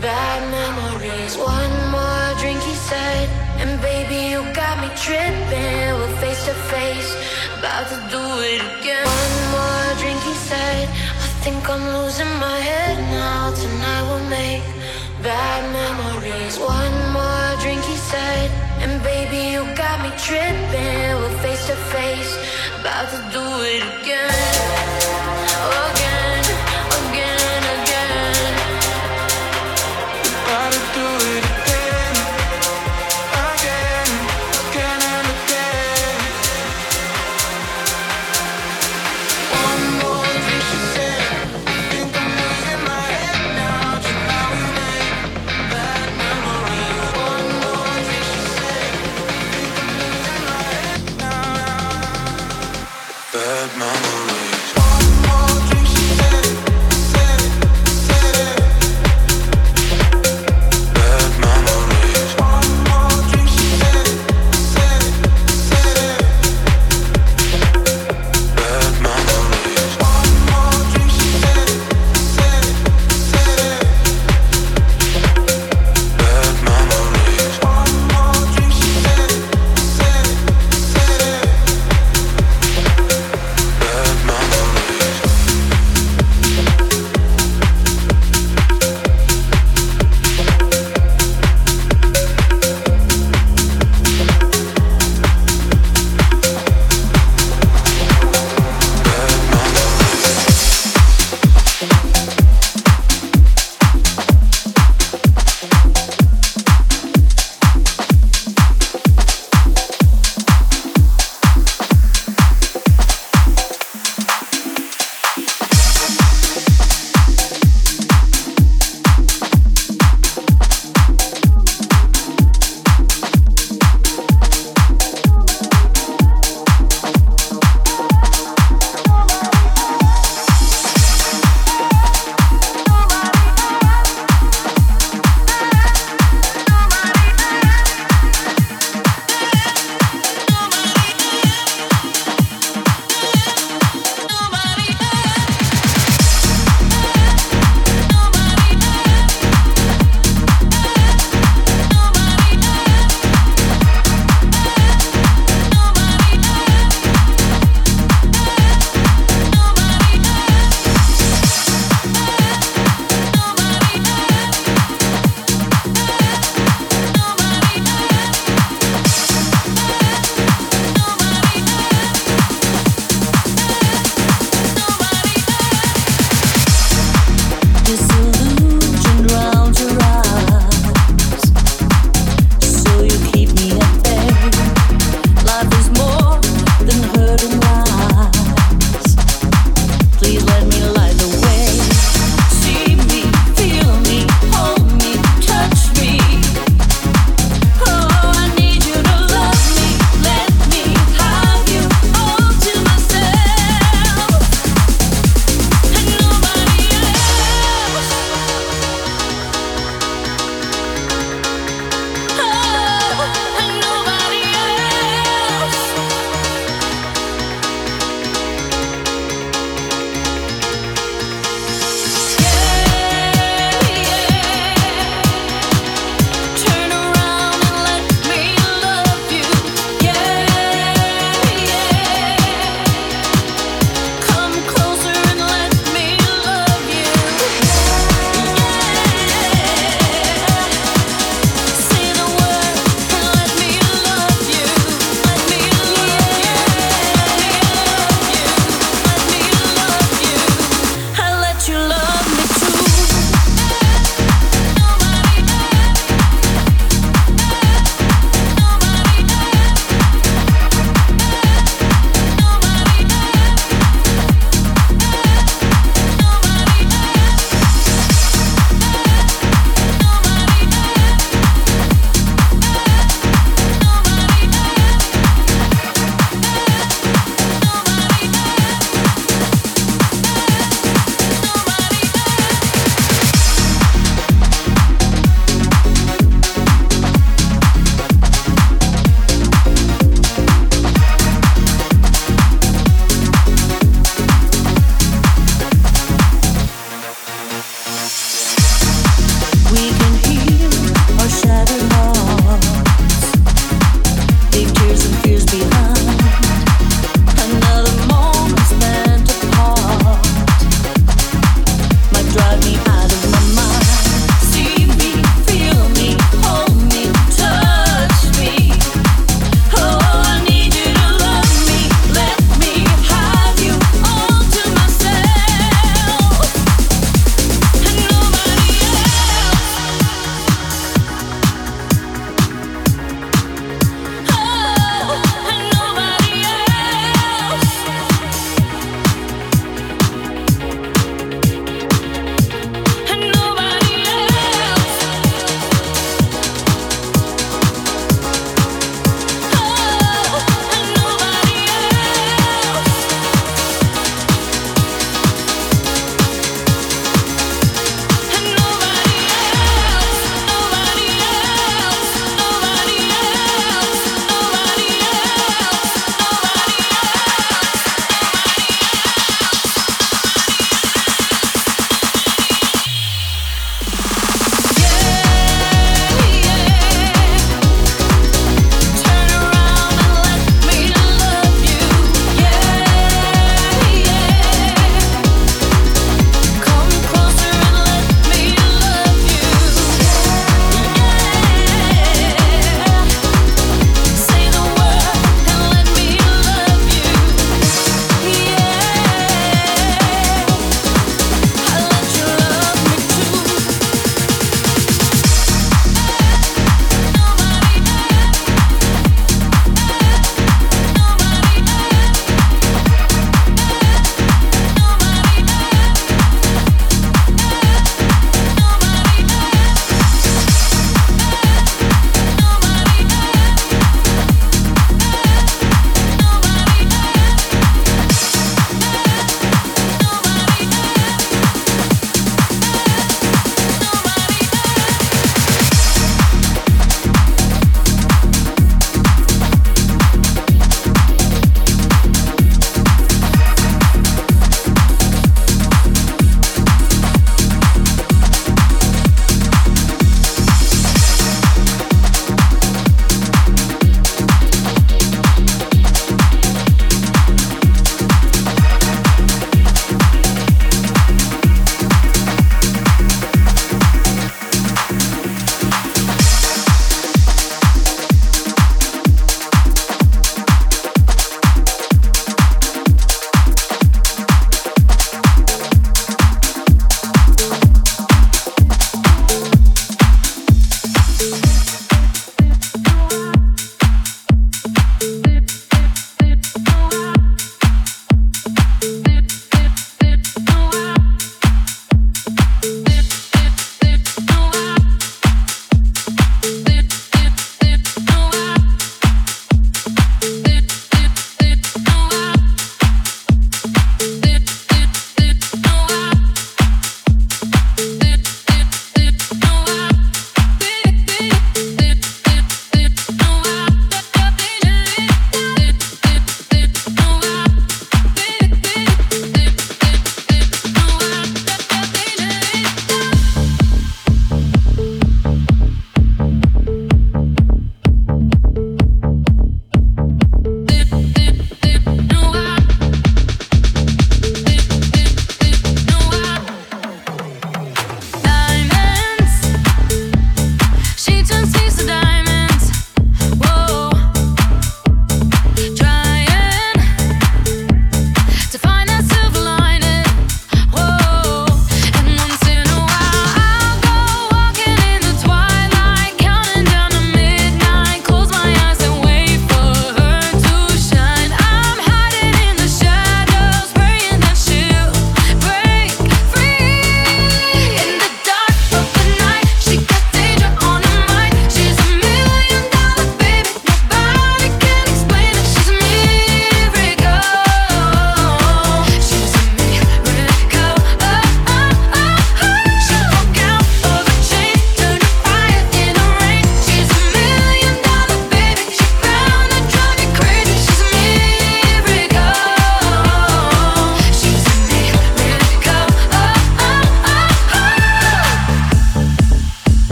bad memories. One more drink, he said, and baby, you got me tripping. We're face to face, about to do it again. One more drink, he said, I think I'm losing my head now. Tonight we'll make bad memories. One more drink, he said, and baby, you got me tripping. We're face to face, about to do it again.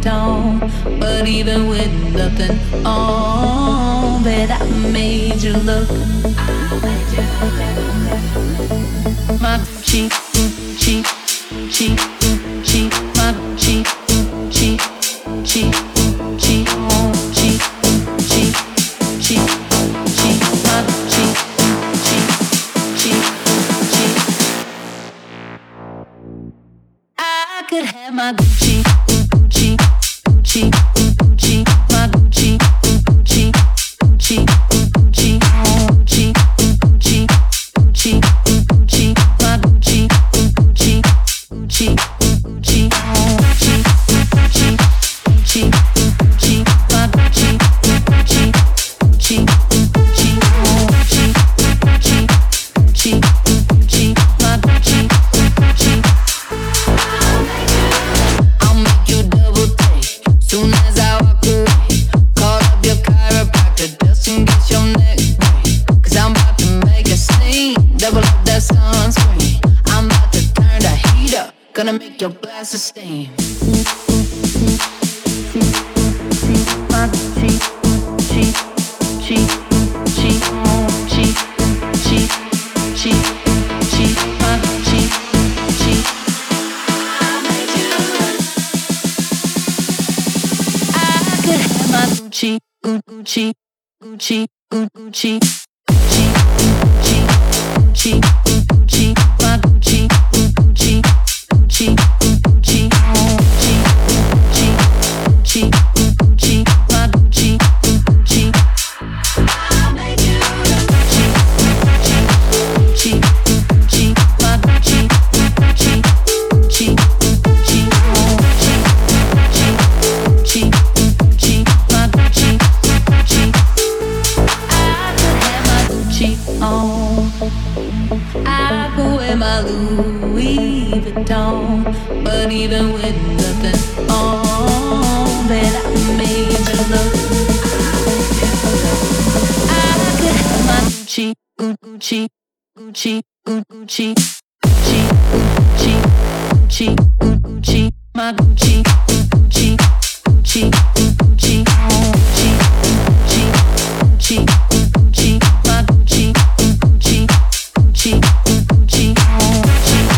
down. But even with nothing on, that I made you look. My cheek, cheek, cheek, cheek, my cheek, cheek, cheek, cheek, cheek, cheek, cheek, cheek, my cheek, cheek, cheek, cheek. I could have my Gucci, Gucci, Gucci, Gucci, my Gucci, Gucci, Gucci, Gucci, Gucci, Gucci, Gucci, Gucci, my Gucci, Gucci, Gucci, Gucci, Gucci, Gucci, Gucci, Gucci, my Gucci, Gucci, Gucci, Gucci, Gucci, Gucci, Gucci, Gucci, my Gucci, Gucci. I'll make you double take soon as I walk away. Call up your chiropractor just in case your neck breaks. 'Cause I'm about to make a scene, double up that sunscreen. I'm about to turn the heat up, gonna make your glasses steam. My cheek, cheek, cheek, cheek, cheek, cheek, cheek, cheek, my cheek, cheek. I could have my Gucci, Gucci, Gucci, Gucci, Gucci, Gucci, Gucci, Gucci, my Gucci, Gucci, Gucci, Gucci, Gucci, Gucci, Gucci, my Gucci, Gucci, Gucci, Gucci, Gucci, my Gucci, Gucci, Gucci, Gucci, Gucci, Gucci, Gucci, my Gucci, Gucci. I could have my Gucci on. I could wear my Louis Vuitton, but even with nothing on, that I made you look. I could have my Gucci, Gucci, Gucci, Gucci, Gucci, Gucci, Gucci, Gucci, my Gucci, Gucci, Gucci, Gucci, Gucci, Gucci, Gucci, Gucci, my Gucci, Gucci, Gucci, Gucci, Gucci, Gucci, Gucci, my Gucci, Gucci, Gucci, Gucci, Gucci, Gucci, Gucci, my Gucci, Gucci.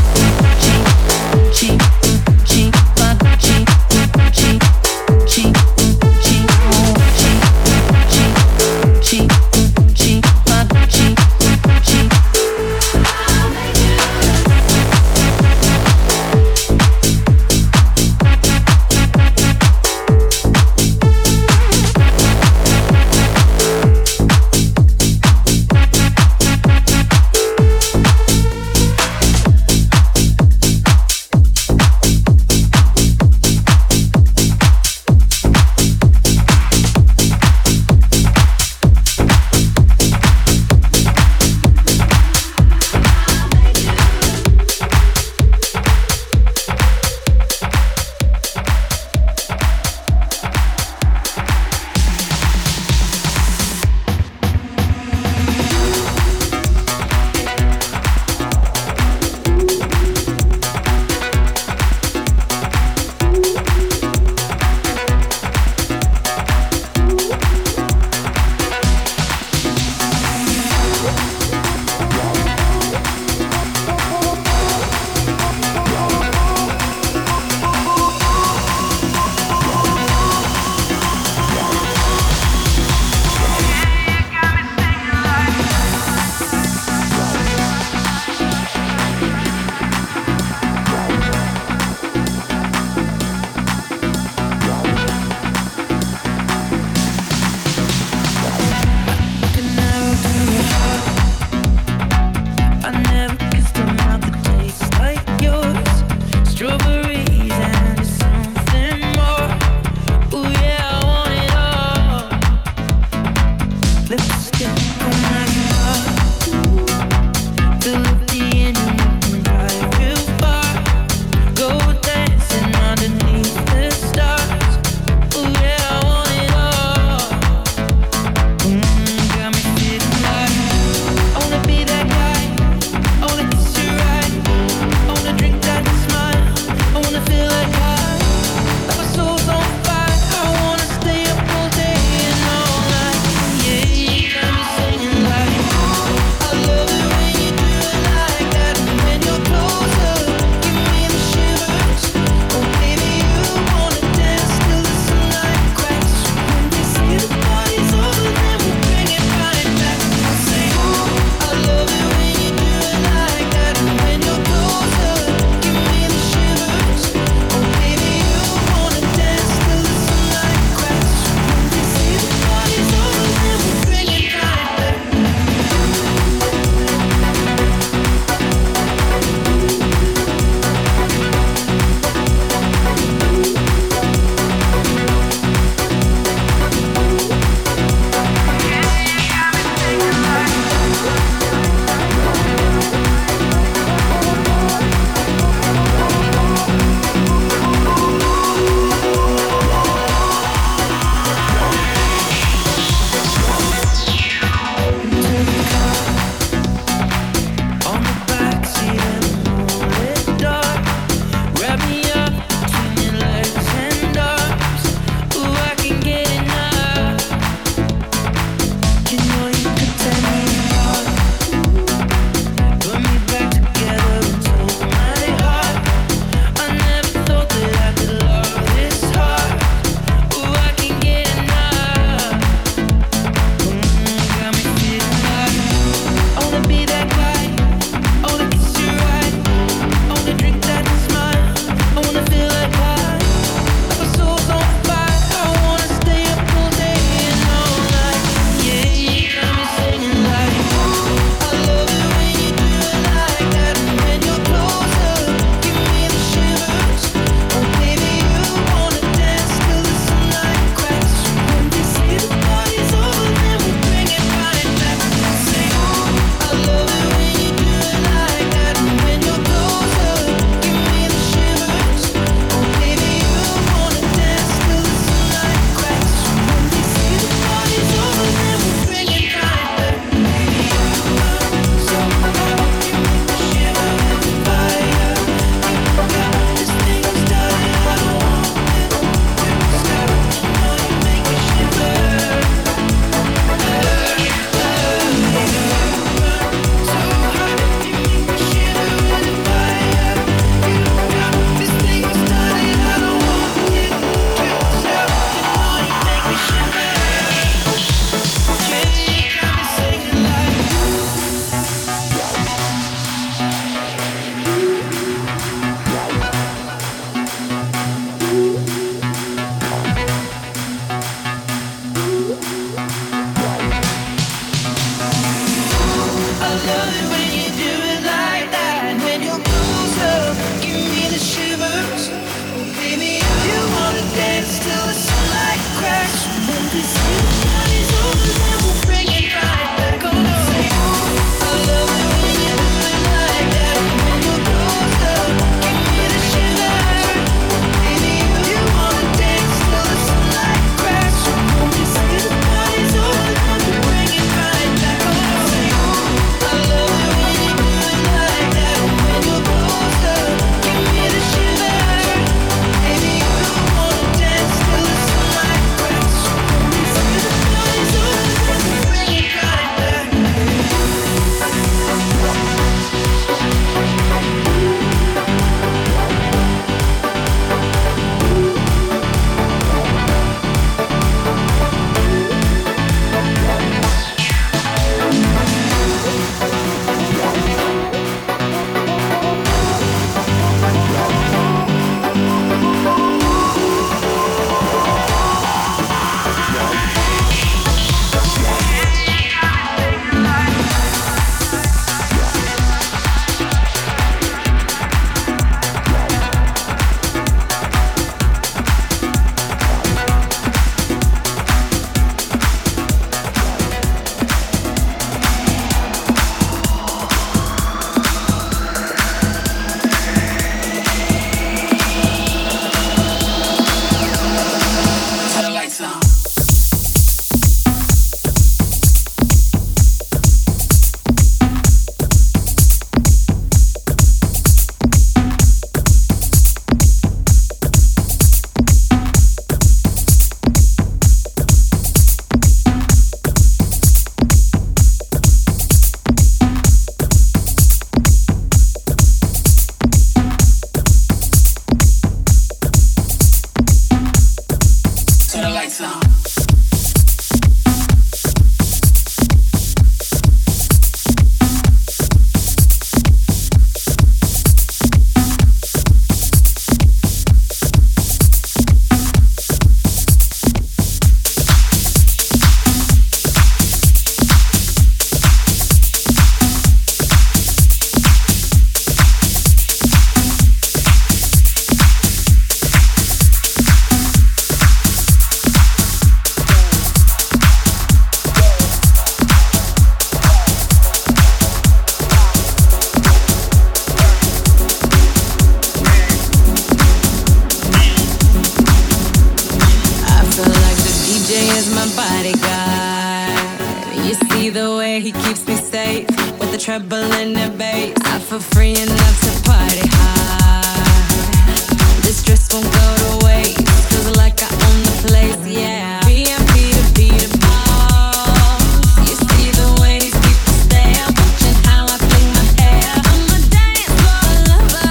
DJ is my bodyguard. You see the way he keeps me safe with the treble and the bass. I feel free enough to party hard. This dress won't go to waste, feels like I own the place, yeah. BMP to be the boss. You see the way these people stare, watching how I fling my hair. I'm a dance floor lover,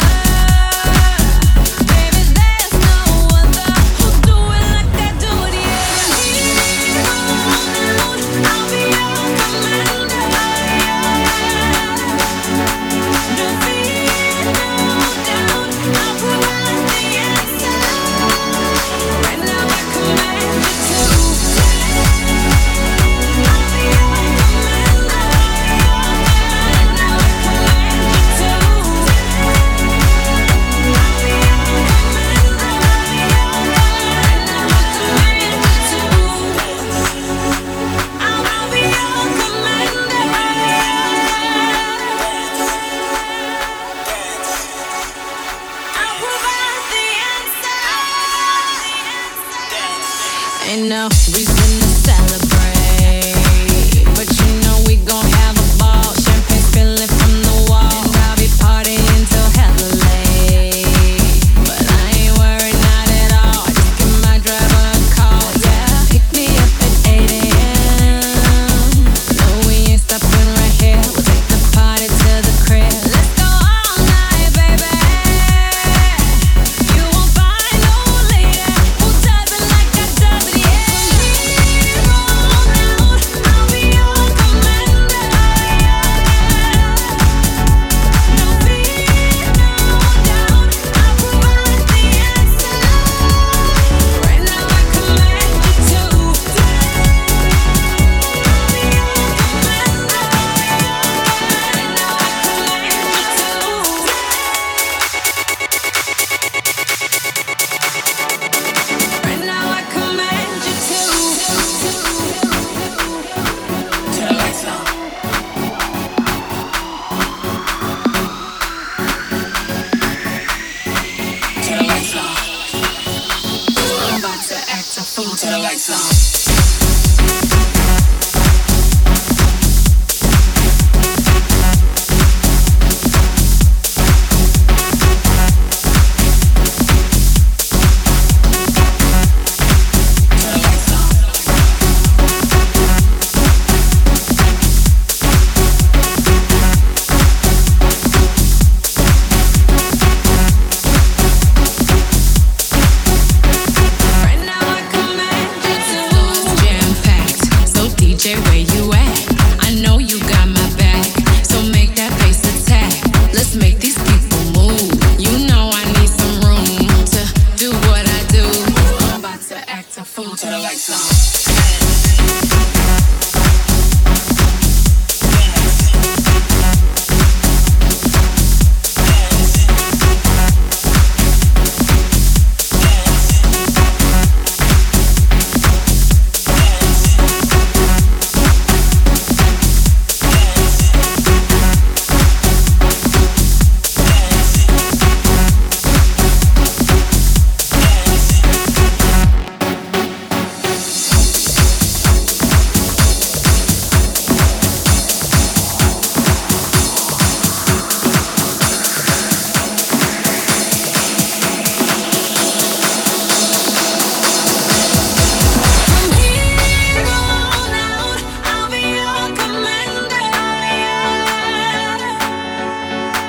baby, there's no other who'll do it like I do it, yeah. I'll be your commander, yeah. Don't be down, I'll provide the answer. Right now I command you to. Ain't no reason to celebrate, but you know we gon' have a ball. Champagne spilling from the wall, and I'll be partying till hella late. But I ain't worried, not at all. Just give my driver a call, yeah. Pick me up at 8 AM. No, we ain't stopping right here. We'll take the party to the crib. Let's go all night, baby. You won't find no later. We'll dive in like I dove it, yeah. Right now I command you to. Turn the lights on. Turn the lights on. I'm about to act a fool. Turn the lights on. Right now I command you to. Jam packed, so DJ, where you at? I know you got my back, so make that bass attack. Let's make these people move. You know I need some room to do what I do. I'm about to act a fool to the lights on. From here on out, I'll be your commander, yeah.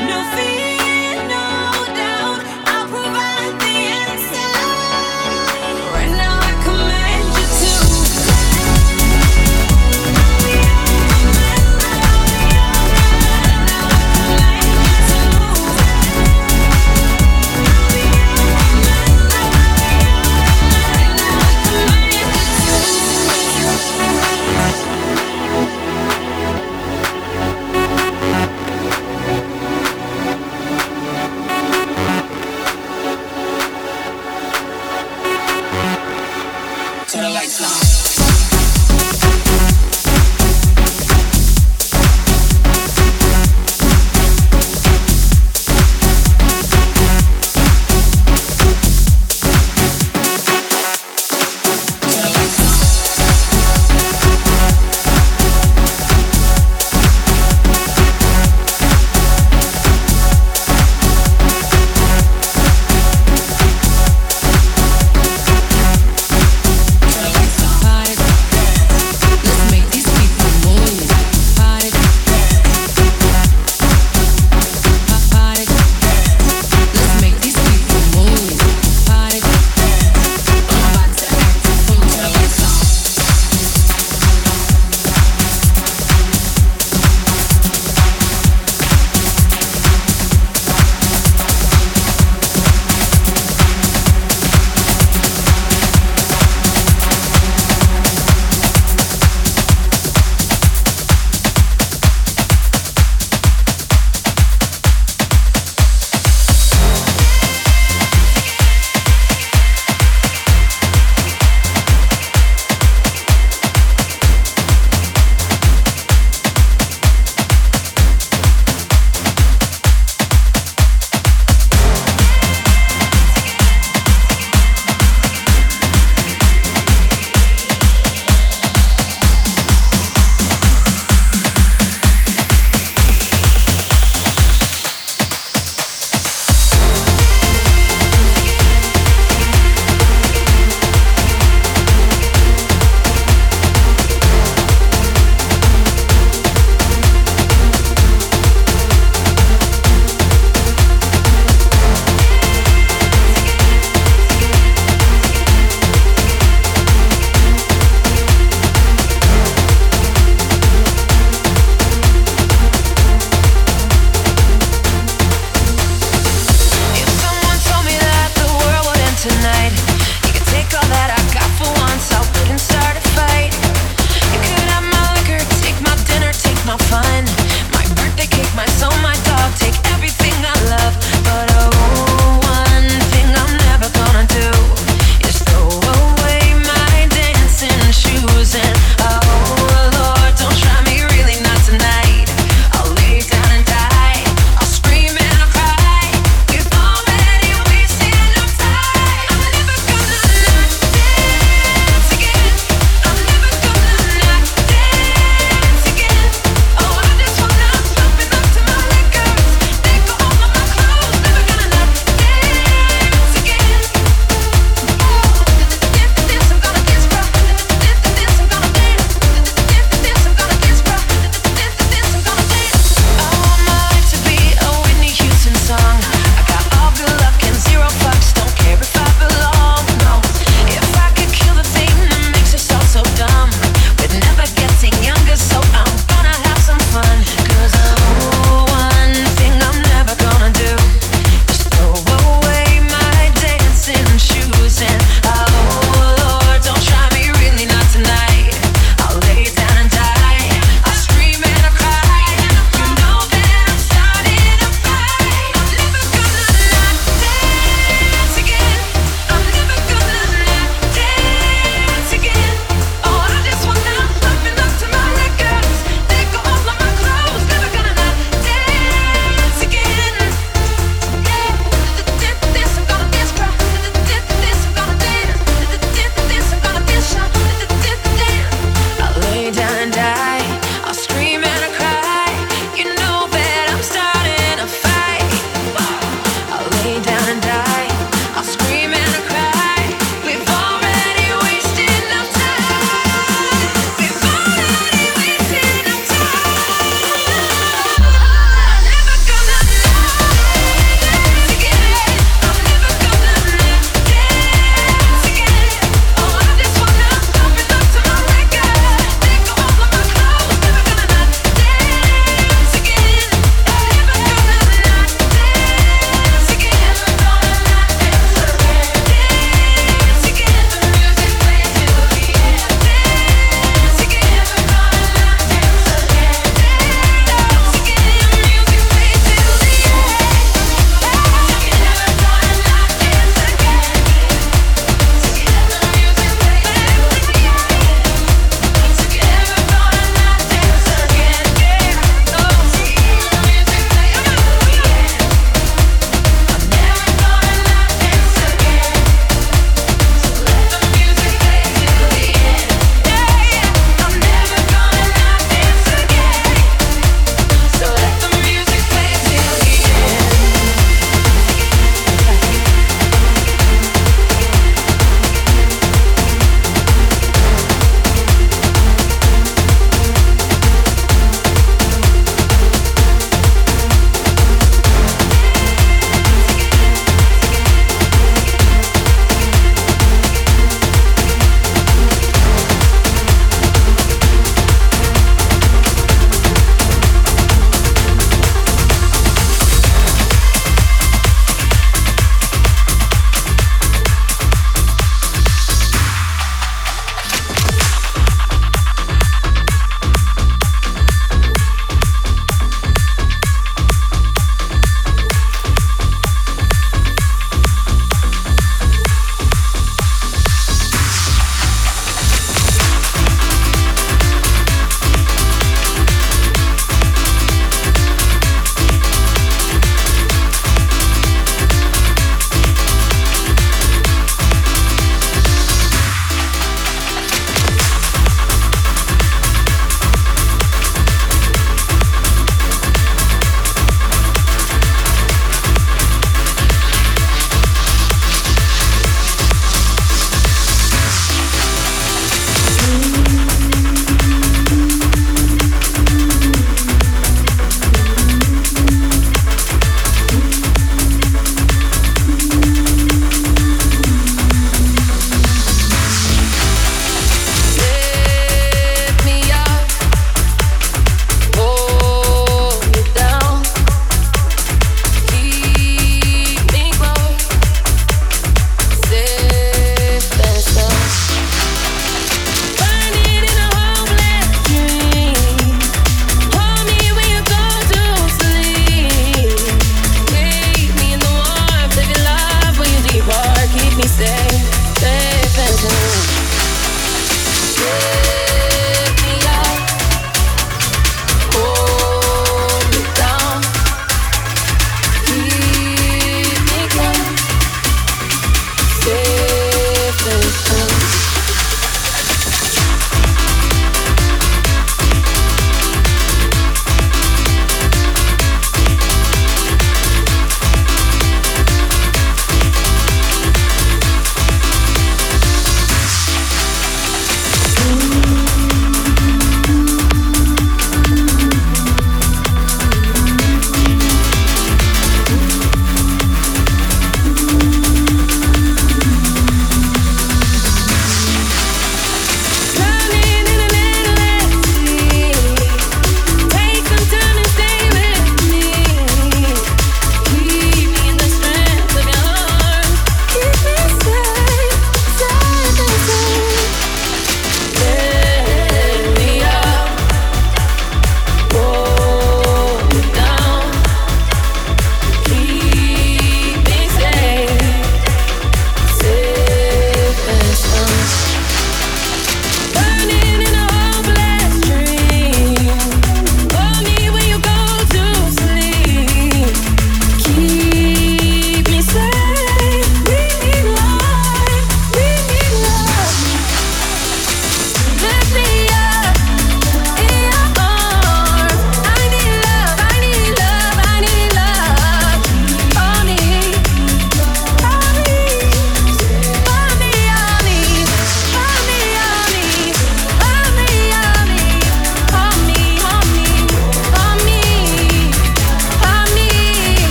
No fear, no doubt, I'll provide the answer. Right now I command you to. I'll be your commander, yeah. Right now I command you to. I'll be your commander, yeah. Right now I command you to. Turn the lights on. Turn the lights on.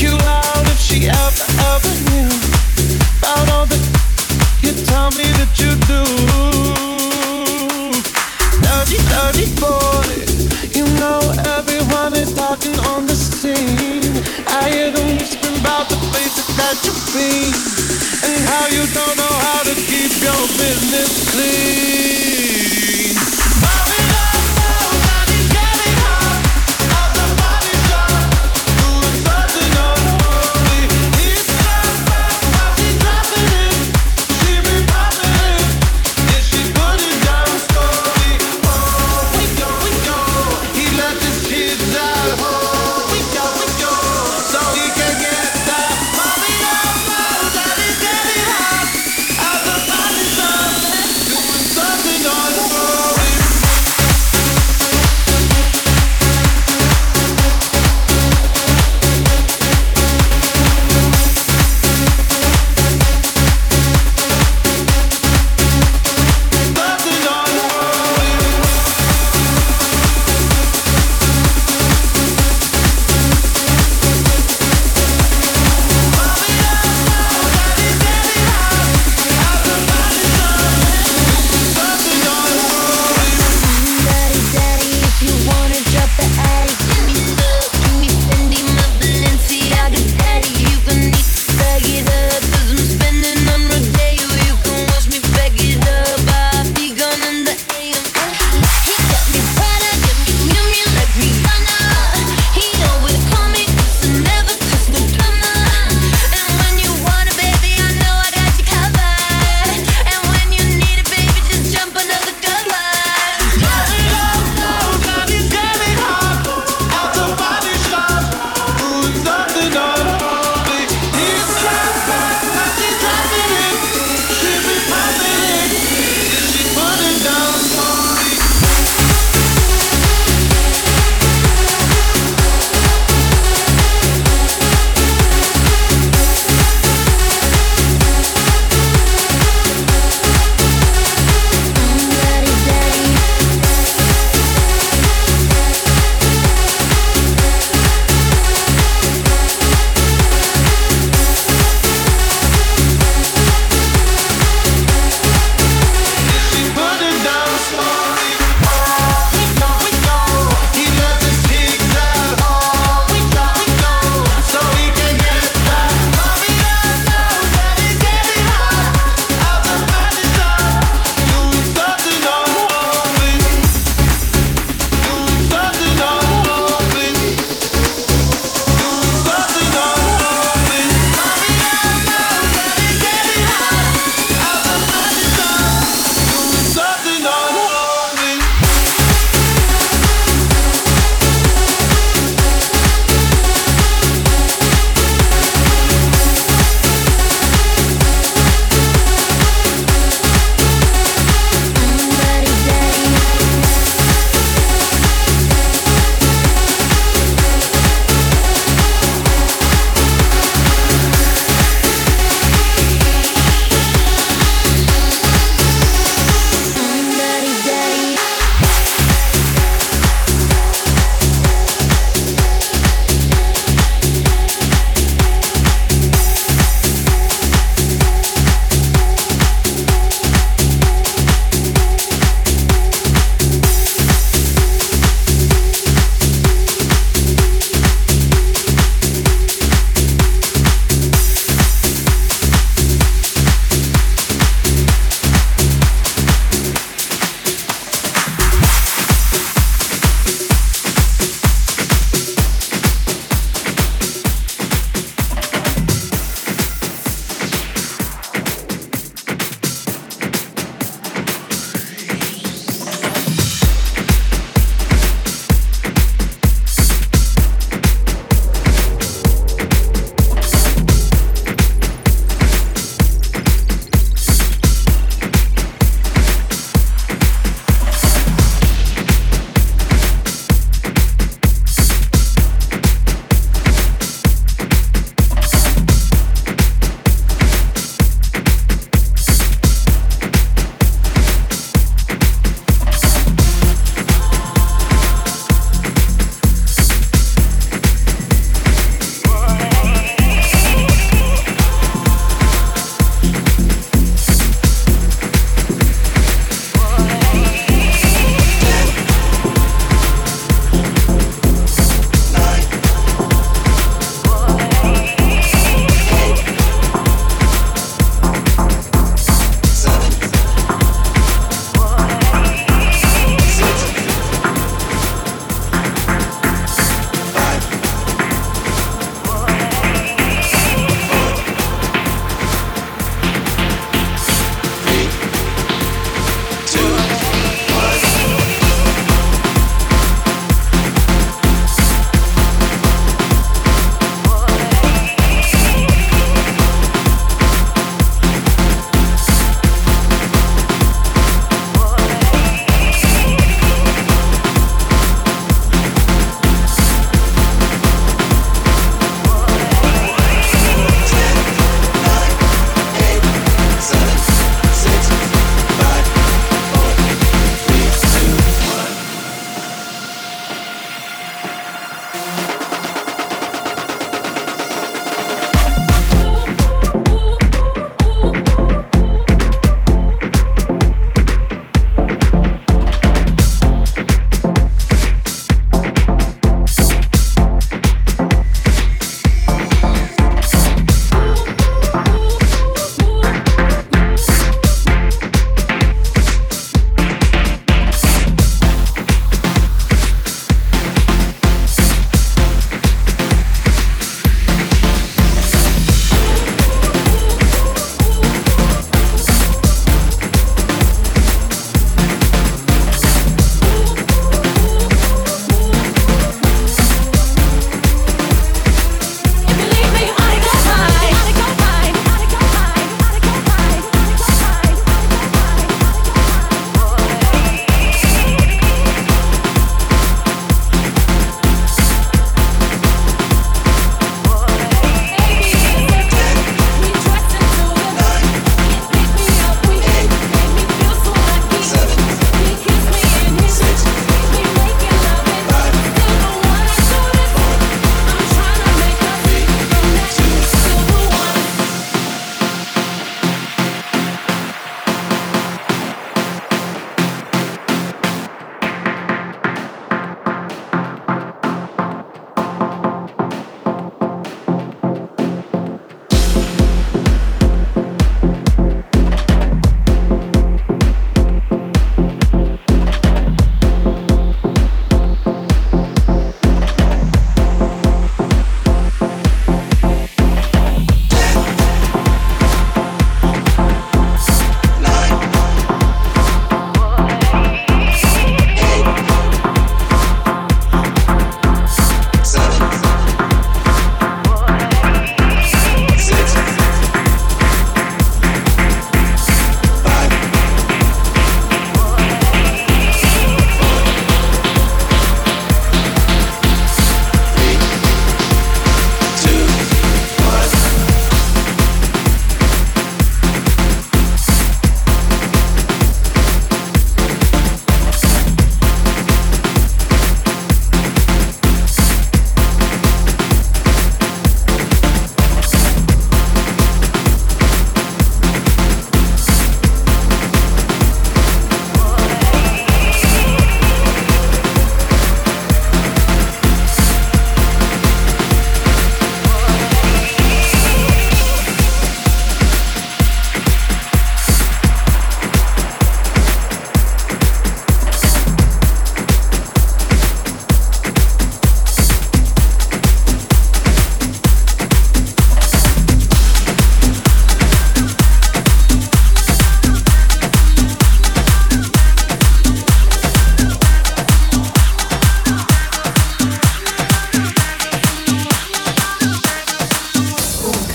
you out if she ever knew about all that you tell me that you do. Dirty boy, you know everyone is talking on the scene. I hear them whispering about the places that you've been and how you don't know how to keep your business clean.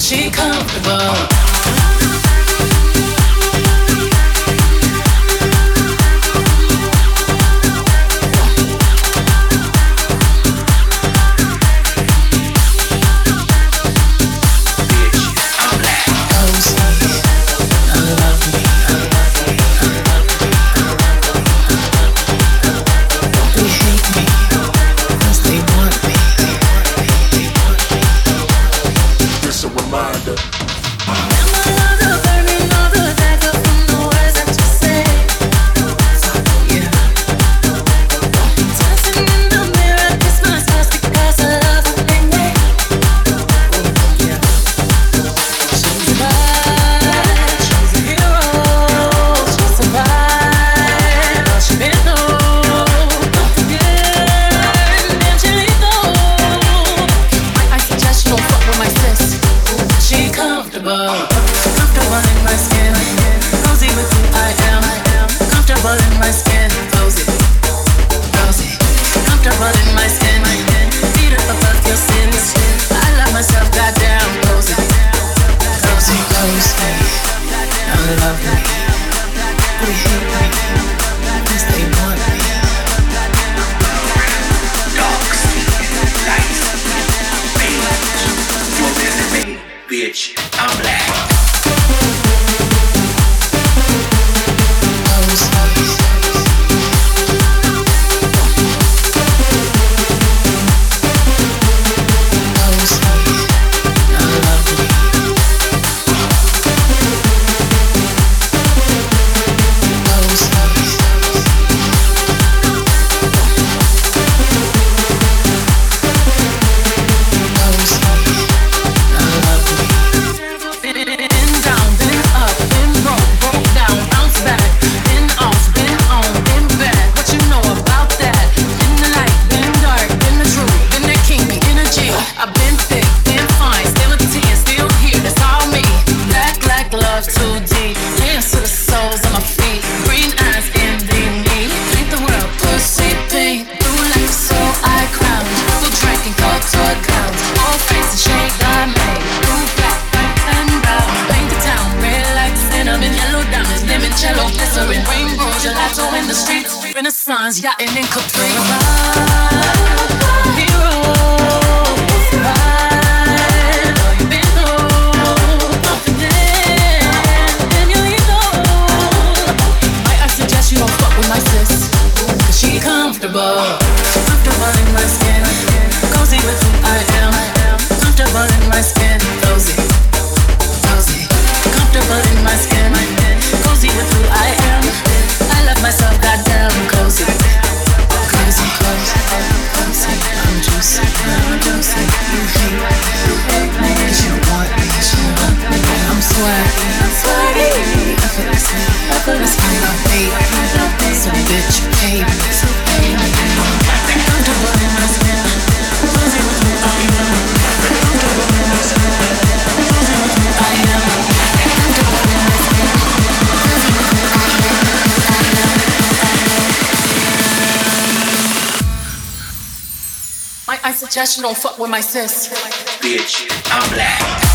she comfortable. Comfortable in my skin, cozy with who I am. Comfortable in my skin, cozy, cozy. Comfortable in my skin, feet up above your sins. I love myself, goddamn, cozy, cozy, cozy. I love me. They hate me, 'cause they want me. Dogs, lights, bitch, you're bitch, I'm black. Renaissance, yeah, and incomplete. I suggest you don't fuck with my sis. Bitch, I'm black.